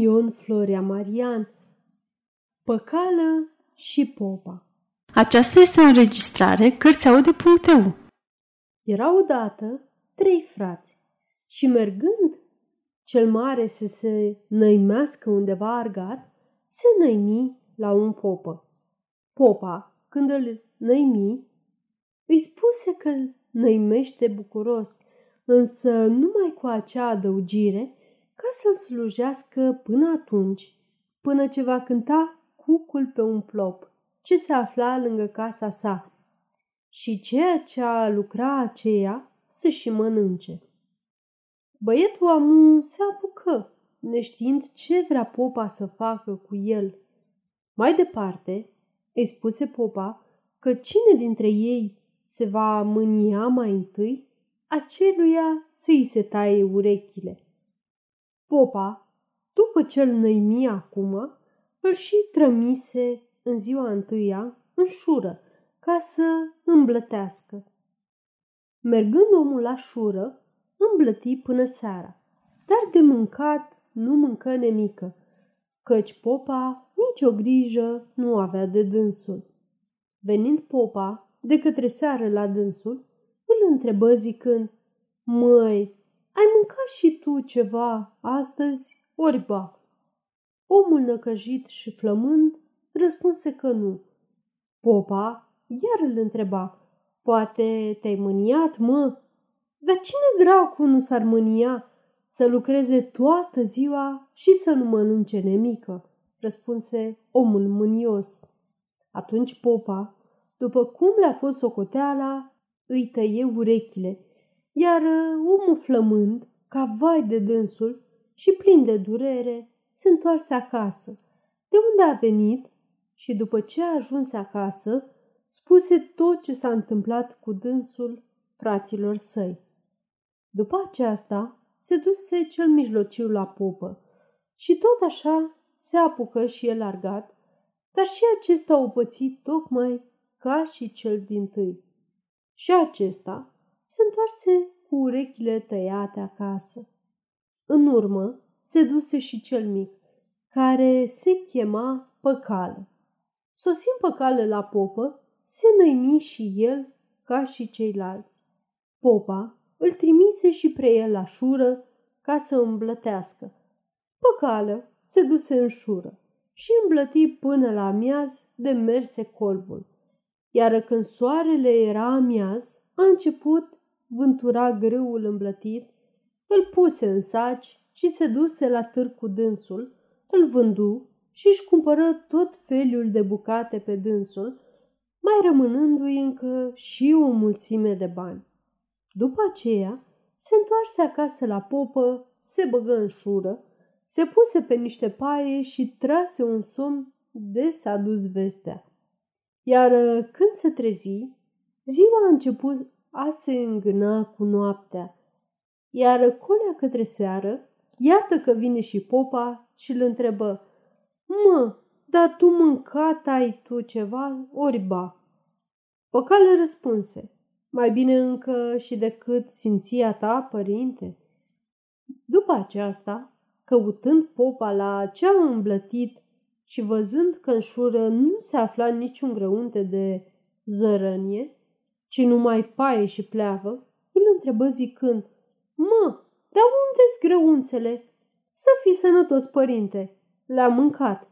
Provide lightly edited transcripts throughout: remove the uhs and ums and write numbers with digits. Ion Florea Marian, Păcală și Popa. Aceasta este o înregistrare Cărția O.D.U. Erau odată trei frați și, mergând cel mare să se năimească undeva argat, se năimi la un popă. Popa, când îl năimi, îi spuse că îl năimește bucuros, însă numai cu acea adăugire, ca să-l slujească până atunci, până ce va cânta cucul pe un plop, ce se afla lângă casa sa, și ceea ce a lucra aceea să și mănânce. Băietul amu se apucă, neștiind ce vrea popa să facă cu el. Mai departe, îi spuse popa că cine dintre ei se va mânia mai întâi, aceluia să-i se taie urechile. Popa, după ce îl năimi acum, îl și trămise în ziua întâia în șură, ca să îmblătească. Mergând omul la șură, îmblăti până seara, dar de mâncat nu mâncă nemică, căci popa nicio grijă nu avea de dânsul. Venind popa de către seară la dânsul, îl întrebă zicând: „Măi, ai mâncat și tu ceva astăzi, ori ba?” Omul, năcăjit și flămând, răspunse că nu. Popa iar îl întreba: „Poate te-ai mâniat, mă?” „Dar cine dracu nu s-ar mânia să lucreze toată ziua și să nu mănânce nemică?” răspunse omul mânios. Atunci popa, după cum le-a fost socoteala, îi tăie urechile, iar omul, flămând ca vai de dânsul și plin de durere, se întoarse acasă, de unde a venit, și după ce a ajuns acasă, spuse tot ce s-a întâmplat cu dânsul fraților săi. După aceasta, se duse cel mijlociu la popă și tot așa se apucă și el argat, dar și acesta o pățit tocmai ca și cel dintâi. Și acesta se întoarse cu urechile tăiate acasă. În urmă se duse și cel mic, care se chema Păcală. Sosind Păcală la popă, se năimi și el ca și ceilalți. Popa îl trimise și pre el la șură ca să îmblătească. Păcală se duse în șură și îmblăti până la amiaz de merse colbul. Iar când soarele era amiaz, a început vântura grâul îmblătit, îl puse în saci și se duse la târg cu dânsul, îl vându și își cumpără tot felul de bucate pe dânsul, mai rămânându-i încă și o mulțime de bani. După aceea, se întoarse acasă la popă, se băgă în șură, se puse pe niște paie și trase un somn de s-a dus vestea. Iar când se trezi, ziua a început a se îngâna cu noaptea, iar colea către seară, iată că vine și popa și îl întrebă: „Mă, dar tu mâncat ai tu ceva, ori ba?” Păcală răspunse: „Mai bine încă și decât simția ta, părinte.” După aceasta, căutând popa la ce a îmblătit și văzând că în șură nu se afla niciun grăunte de zărănie, ci numai paie și pleavă, îl întrebă zicând: „Mă, dar unde-s grăunțele?” „Să fii sănătos, părinte, le-am mâncat.”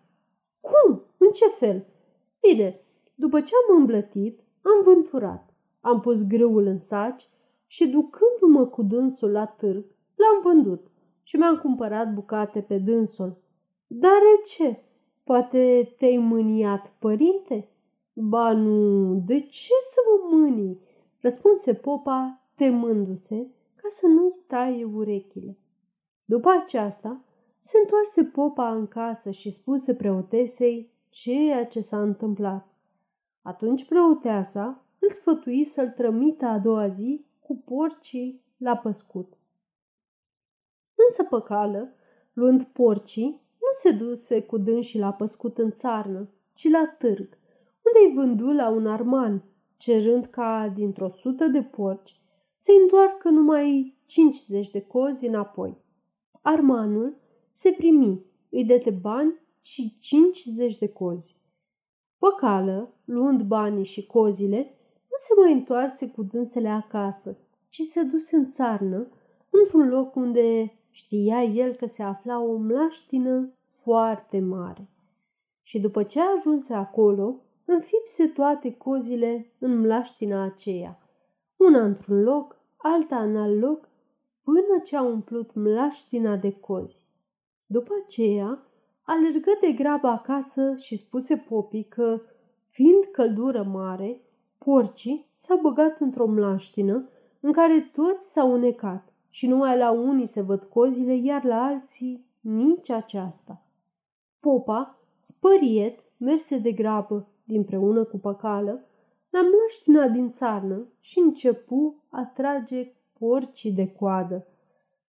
„Cum? În ce fel?” „Bine, după ce am îmblătit, am vânturat, am pus grâul în saci și, ducându-mă cu dânsul la târg, l-am vândut și mi-am cumpărat bucate pe dânsul.” „Dar ce? Poate te-ai mâniat, părinte?” „Ba nu, de ce să mă mâni?” răspunse popa, temându-se ca să nu-i taie urechile. După aceasta, se întoarse popa în casă și spuse preotesei ceea ce s-a întâmplat. Atunci preoteasa îl sfătui să-l trămită a doua zi cu porcii la păscut. Însă Păcală, luând porcii, nu se duse cu dânsii la păscut în țarnă, ci la târg, unde-i vându la un arman, cerând ca, dintr-o 100 de porci, se-i întoarcă numai 50 de cozi înapoi. Armanul se primi, îi dete bani și 50 de cozi. Păcală, luând banii și cozile, nu se mai întoarse cu dânsele acasă, ci se duse în țarnă, într-un loc unde știa el că se afla o mlaștină foarte mare. Și după ce ajunse acolo, înfipse toate cozile în mlaștina aceea, una într-un loc, alta în alt loc, până ce a umplut mlaștina de cozi. După aceea, alergă de grabă acasă și spuse popii că, fiind căldură mare, porcii s-au băgat într-o mlaștină în care toți s-au unecat și numai la unii se văd cozile, iar la alții nici aceasta. Popa, spăriet, merse de grabă, dinpreună cu Păcală, la mlaștina din țarnă și începu a trage porcii de coadă,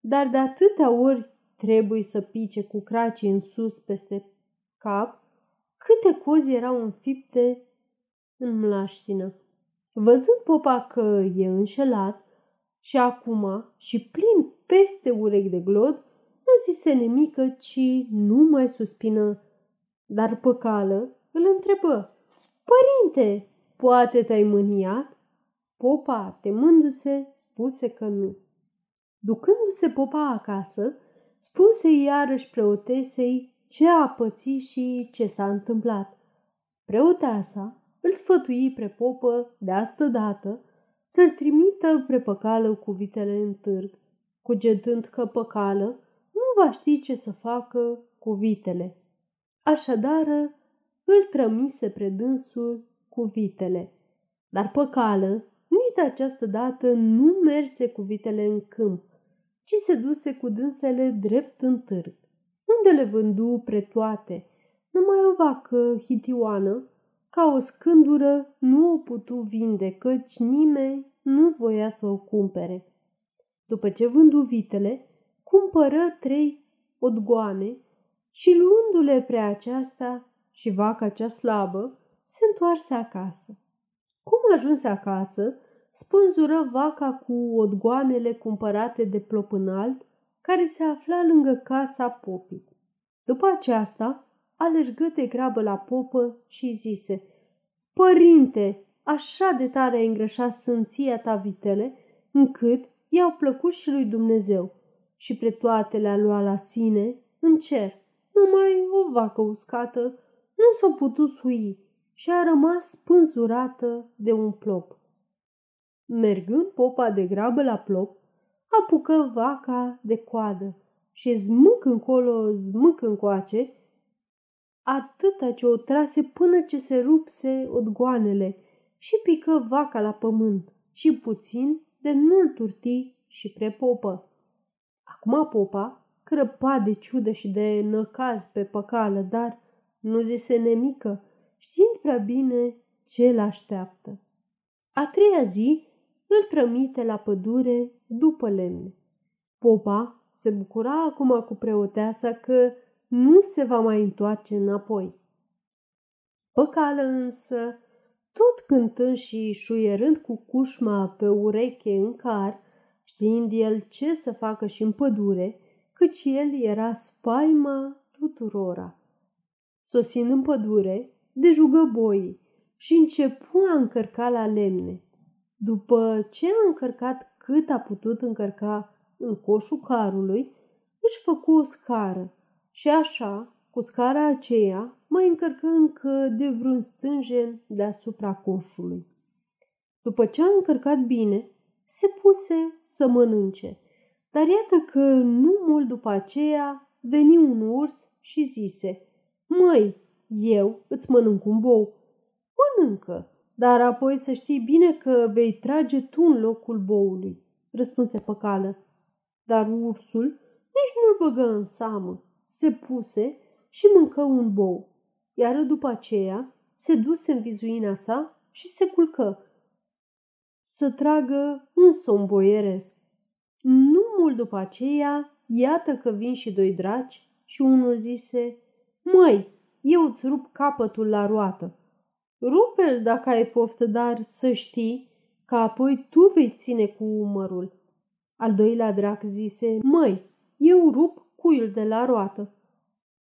dar de atâtea ori trebuie să pice cu cracii în sus peste cap, câte cozi erau înfipte în mlaștină. Văzând Popa că e înșelat și acum și plin peste urechi de glod, nu zise nimică, ci nu mai suspină. Dar Păcală îl întrebă: „Părinte, poate te-ai mâniat?” Popa, temându-se, spuse că nu. Ducându-se Popa acasă, spuse iarăși preotesei ce a pățit și ce s-a întâmplat. Preoteasa îl sfătui pre popă de astădată să-l trimită pre Păcală cu vitele în târg, cugetând că Păcală nu va ști ce să facă cu vitele. Așadar îl trămise pre dânsul cu vitele, dar Păcală nici de această dată nu merse cu vitele în câmp, ci se duse cu dânsele drept în târg, unde le vându pre toate, numai o vacă hitioană, ca o scândură, nu o putu vinde, căci nimeni nu voia să o cumpere. După ce vându vitele, cumpără 3 odgoane și, luându-le pre aceasta și vaca cea slabă, se întoarse acasă. Cum ajunse acasă, spânzură vaca cu odgoanele cumpărate de plopânal, care se afla lângă casa popii. După aceasta, alergă de grabă la popă și zise: „Părinte, așa de tare a îngrășat sânția ta vitele, încât i-au plăcut și lui Dumnezeu, și pre toate le-a luat la sine în cer. Numai o vacă uscată nu s-o putut sui și a rămas spânzurată de un plop.” Mergând Popa de grabă la plop, apucă vaca de coadă și zmâc încolo, zmâc încoace, atâta ce o trase până ce se rupse odgoanele și pică vaca la pământ și puțin de nu-l turti și pre popă. Acum Popa crăpa de ciudă și de năcaz pe Păcală, dar nu zise nemică, știind prea bine ce l-așteaptă. A treia zi îl trămite la pădure după lemne. Popa se bucura acum cu preoteasa că nu se va mai întoarce înapoi. Păcală însă, tot cântând și șuierând cu cușma pe ureche în car, știind el ce să facă și în pădure, căci el era spaima tuturora. Sosind în pădure, dejugă boii și începu a încărca la lemne. După ce a încărcat cât a putut încărca în coșul carului, își făcu o scară și așa, cu scara aceea, mai încărcă încă de vreun stânjen deasupra coșului. După ce a încărcat bine, se puse să mănânce, dar iată că nu mult după aceea veni un urs și zise: „Măi, eu îți mănânc un bou.” „Mănâncă, dar apoi să știi bine că vei trage tu în locul boului”, răspunse Păcală. Dar ursul nici nu-l băgă în seamă, se puse și mâncă un bou, iar după aceea se duse în vizuina sa și se culcă să tragă un somn boieresc. Nu mult după aceea, iată că vin și 2 draci și unul zise: „Măi, eu îți rup capătul la roată.” „Rupe-l dacă ai poftă, dar să știi că apoi tu vei ține cu umărul.” Al 2-lea drac zise: „Măi, eu rup cuiul de la roată.”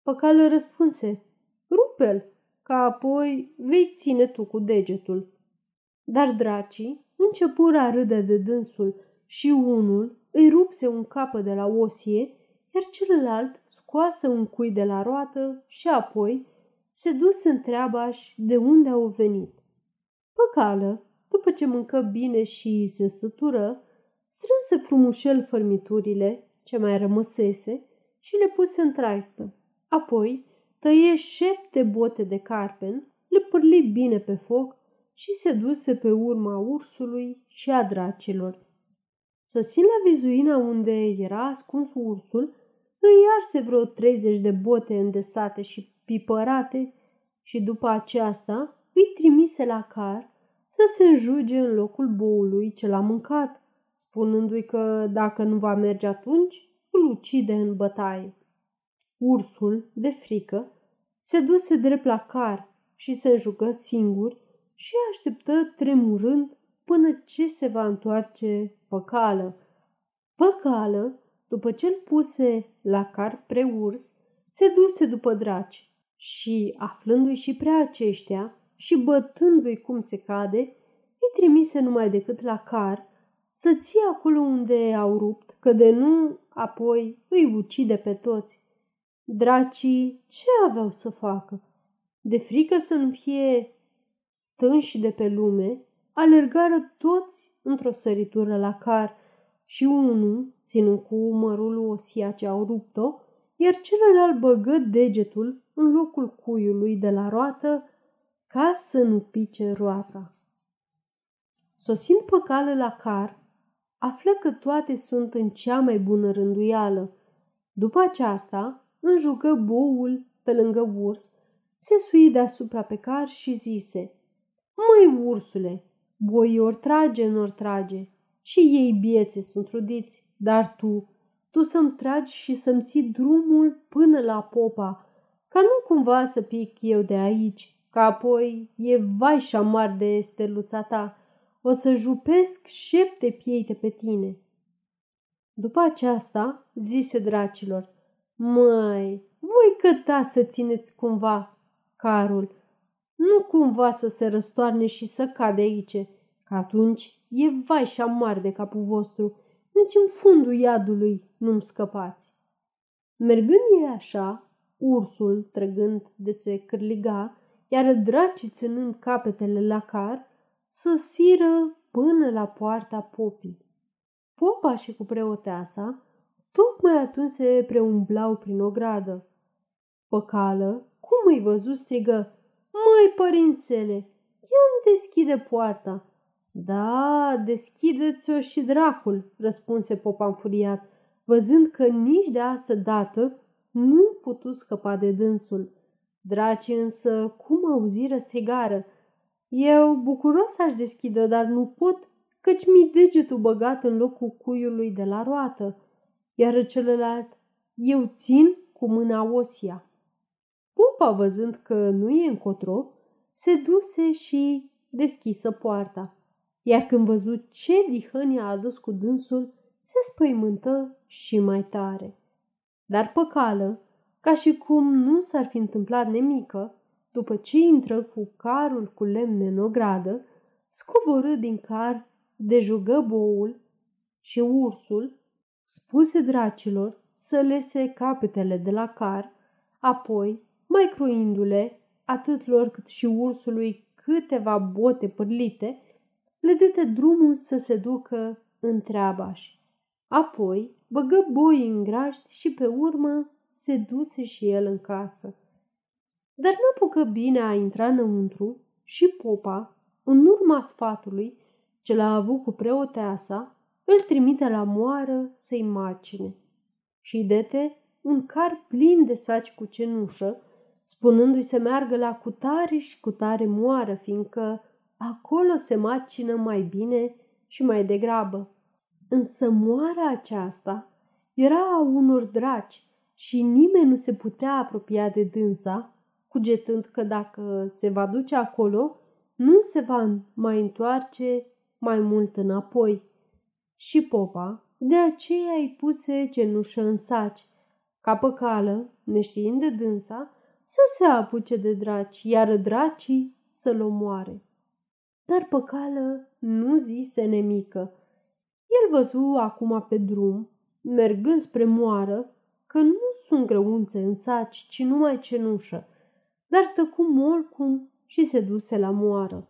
Păcală răspunse, rupe-l, ca apoi vei ține tu cu degetul. Dar dracii începură a râde de dânsul și unul îi rupse un capăt de la osie, iar celălalt scoase un cui de la roată și apoi se duse întreabași de unde au venit. Păcală, după ce mâncă bine și se sătură, strânse frumușel fărmiturile ce mai rămăsese și le puse în traistă. Apoi tăie 7 bote de carpen, le pârli bine pe foc și se duse pe urma ursului și a dracilor. Sosind la vizuina unde era ascuns ursul, îi arse vreo 30 de bote îndesate și pipărate și după aceasta îi trimise la car să se înjuge în locul boului ce l-a mâncat, spunându-i că dacă nu va merge atunci, îl ucide în bătaie. Ursul, de frică, se duse drept la car și se înjugă singur și așteptă tremurând până ce se va întoarce Păcală. Păcală, după ce îl puse la car pre-urs, se duse după draci și, aflându-i și prea aceștia și bătându-i cum se cade, îi trimise numai decât la car să ție acolo unde au rupt, că de nu apoi îi ucide pe toți. Dracii ce aveau să facă? De frică să nu fie stânși de pe lume, alergară toți într-o săritură la car și unul, ținând cu umărul osia ce au rupt-o, iar celălalt băgă degetul în locul cuiului de la roată ca să nu pice roata. Sosind Păcală la car, află că toate sunt în cea mai bună rânduială. După aceasta, înjugă boul pe lângă urs, se sui deasupra pe car și zise, măi, ursule, voi ori trage, n-ori trage, și ei bieții sunt rudiți, dar tu să-mi tragi și să-mi ții drumul până la Popa, ca nu cumva să pic eu de aici, că apoi e vai și-amar de sterluța ta, o să jupesc 7 pieite pe tine. După aceasta zise dracilor, măi, voi căta să țineți cumva carul, nu cumva să se răstoarne și să cade aici, că atunci e vai și-amar de capul vostru, nici în fundul iadului nu-mi scăpați. Mergând ei așa, ursul trăgând de se cârliga, iar dracii ținând capetele la car, sosiră până la poarta popii. Popa și cu preoteasa tocmai atunci se preumblau prin ogradă. Păcală, cum îi văzu, strigă, măi, părințele, ia-mi deschide poarta. Da, deschideți-o și dracul, răspunse Popa înfuriat, văzând că nici de asta dată nu putu scăpa de dânsul. Dracii însă, cum auziră, strigară, eu bucuros aș deschide, dar nu pot, căci mi-i degetul băgat în locul cuiului de la roată, iar celălalt, eu țin cu mâna osia. Popa, văzând că nu e încotro, se duse și deschisă poarta, iar când văzut ce dihăni a adus cu dânsul, se spăimântă și mai tare. Dar Păcală, ca și cum nu s-ar fi întâmplat nimică, după ce intră cu carul cu lemne în ogradă, scoborâ din car, dejugă boul și ursul, spuse dracilor să lese capetele de la car, apoi, mai croindu-le, atât lor cât și ursului câteva bote pârlite, le dete drumul să se ducă întreabași. Apoi băgă boii în grajd și pe urmă se duse și el în casă. Dar n-apucă bine a intra înăuntru și Popa, în urma sfatului ce l-a avut cu preoteasa, îl trimite la moară să-i macine și dete un car plin de saci cu cenușă, spunându-i să meargă la cutare și cutare moară, fiindcă acolo se macină mai bine și mai degrabă. Însă moara aceasta era a unor draci și nimeni nu se putea apropia de dânsa, cugetând că dacă se va duce acolo, nu se va mai întoarce mai mult înapoi. Și Popa de aceea îi puse cenușă în saci, ca Păcală, neștiind de dânsa, să se apuce de draci, iar dracii să-l omoare. Dar Păcală nu zise nemică. El văzu acum pe drum, mergând spre moară, că nu sunt grăunțe în saci, ci numai cenușă, dar tăcu morcum și se duse la moară.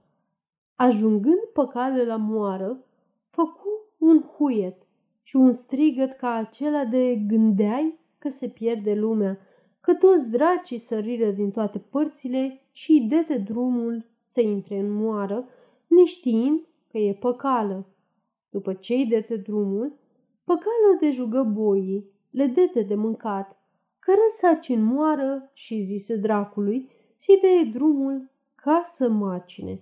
Ajungând Păcală la moară, făcu un huiet și un strigăt ca acela de gândeai că se pierde lumea, că toți dracii săriră din toate părțile și îi dete drumul să intre în moară, neștiind că e Păcală. După ce îi dete drumul, Păcală dejugă boii, le dete de mâncat, cără saci în moară și zise dracului și dăie drumul ca să macine.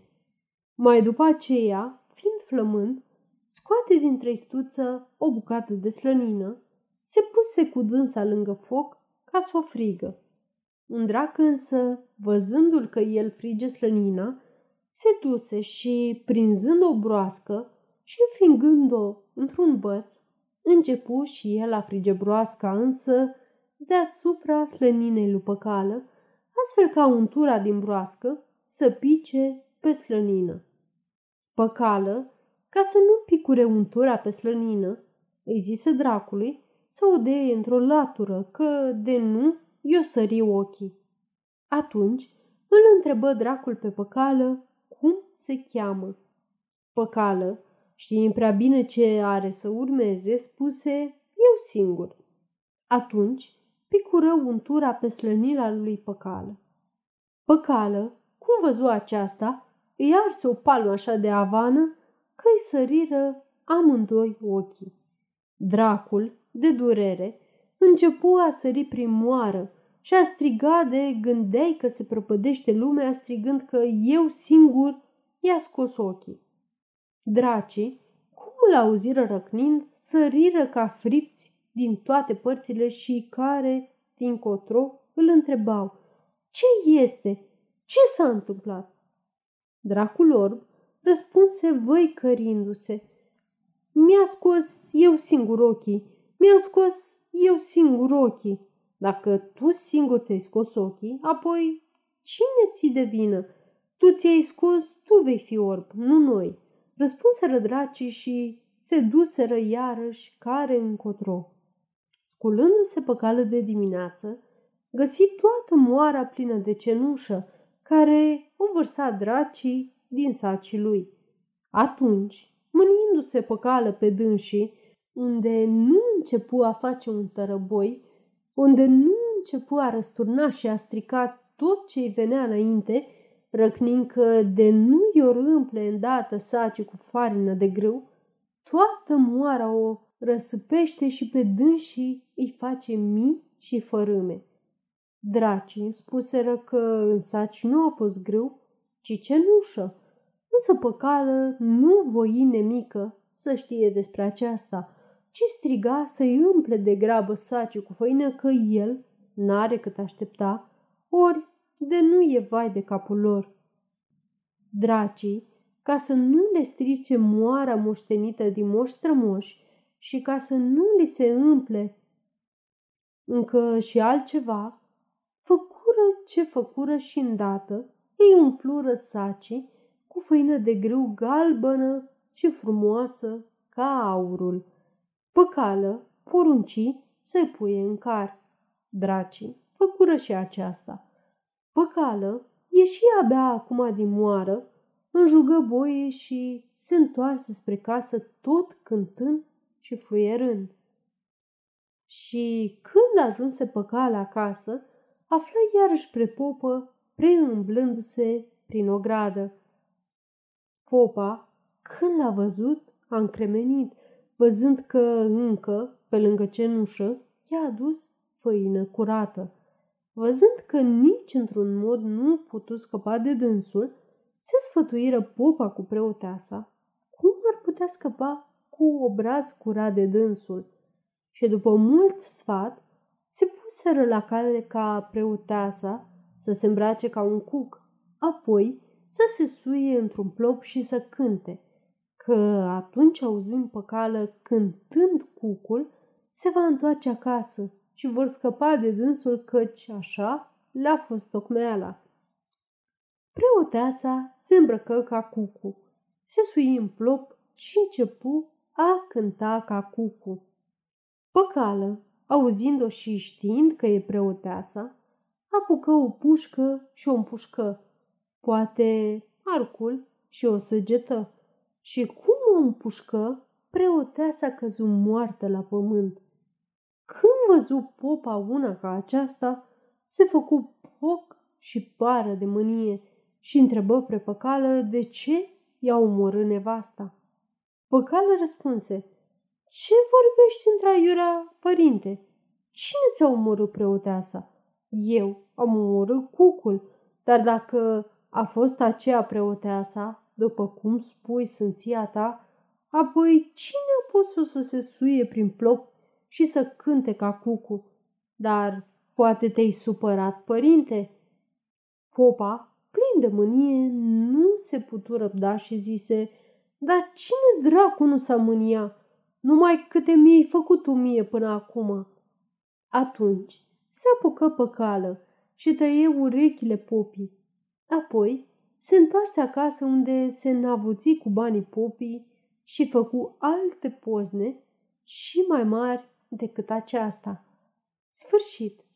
Mai după aceea, fiind flămând, scoate din trăistuță o bucată de slănină, se puse cu dânsa lângă foc ca să o frigă. Un drac însă, văzându-l că el frige slănina, se duse și, prinzând o broască și înfingând-o într-un băț, începu și el a frige broasca însă deasupra slăninei lui Păcală, astfel ca untura din broască să pice pe slănină. Păcală, ca să nu picure untura pe slănină, îi zise dracului să o dea într-o latură, că de nu i-o sări ochii. Atunci îl întrebă dracul pe Păcală cum se cheamă. Păcală, știind prea bine ce are să urmeze, spuse: eu singur. Atunci picură untura pe slănila lui Păcală. Păcală, cum văzu aceasta, îi arse o palmă așa de avană că-i săriră amândoi ochii. Dracul, de durere, începu a sări prin moară și a striga de gândei că se prăpădește lumea, strigând că eu singur i-a scos ochii. Dracii, cum îl auziră răcnind, săriră ca fripți din toate părțile și care, dincotro, îl întrebau: ce este? Ce s-a întâmplat? Dracul orb răspunse văicărindu-se: mi-a scos eu singur ochii, mi-a scos eu singur ochii. Dacă tu singur ți-ai scos ochii, apoi cine ți-i de vină? Tu ți-ai scos, tu vei fi orb, nu noi. Răspunseră dracii și se duseră iarăși care încotro. Sculându-se Păcală de dimineață, găsi toată moara plină de cenușă, care o vărsa dracii din sacii lui. Atunci, mânindu-se Păcală pe dânsii, unde nu începu a face un tărăboi, unde nu începu a răsturna și a strica tot ce-i venea înainte, răcnind că de nu i-o râmple îndată sacii cu farină de grâu, toată moara o răsăpește și pe dânsii îi face mii și fărâme. Dracii spuseră că în saci nu a fost grâu, ci cenușă, însă Păcală nu voi nemică să știe despre aceasta, ci striga să-i împle de grabă sacii cu făină, că el n-are cât aștepta, ori de nu e vai de capul lor. Dracii, ca să nu le strice moara moștenită din moși strămoși și ca să nu li se împle încă și altceva, făcură ce făcură și îndată ei umplură sacii cu făină de grâu galbenă și frumoasă ca aurul. Păcală porunci să-i puie în car. Dracii făcură și aceasta. Păcală ieși abia acum din moară, înjugă boie și se întoarse spre casă tot cântând și fluierând. Și când ajunse Păcală acasă, află iarăși pe Popă preîmblându-se prin o gradă. Popa, când l-a văzut, a încremenit, văzând că încă, pe lângă cenușă, i-a adus făină curată. Văzând că nici într-un mod nu putu scăpa de dânsul, se sfătuiră Popa cu preoteasa cum ar putea scăpa cu obraz curat de dânsul. Și după mult sfat, se puseră la cale ca preoteasa să se îmbrace ca un cuc, apoi să se suie într-un plop și să cânte, că atunci, auzind Păcală cântând cucul, se va întoarce acasă și vor scăpa de dânsul, căci așa le-a fost tocmeala. Preoteasa se îmbrăcă ca cucu, se sui în plop și începu a cânta ca cucu. Păcală, auzind-o și știind că e preoteasa, apucă o pușcă și o împușcă, poate arcul și o săgetă. Și cum o împușcă, preoteasa căzu moartă la pământ. Când văzu popa una ca aceasta, se făcu foc și pară de mânie și întrebă pe Păcală de ce i-a omorât nevasta. Păcală răspunse: „Ce vorbești într-aiurea, părinte? Cine ți-a omorât preoteasa? Eu am omorât cucul, dar dacă a fost aceea preoteasa, după cum spui sânția ta, apoi cine a pus să se suie prin plop și să cânte ca cucu? Dar poate te-ai supărat, părinte?” Popa, plin de mânie, nu se putu răbda și zise: „Dar cine dracu nu s-a mânia? Numai câte mi-ai făcut tu mie până acum?” Atunci se apucă Păcală și tăie urechile popii. Apoi se întoarse acasă, unde se înavuți cu banii popii și făcu alte pozne și mai mari decât aceasta. Sfârșit.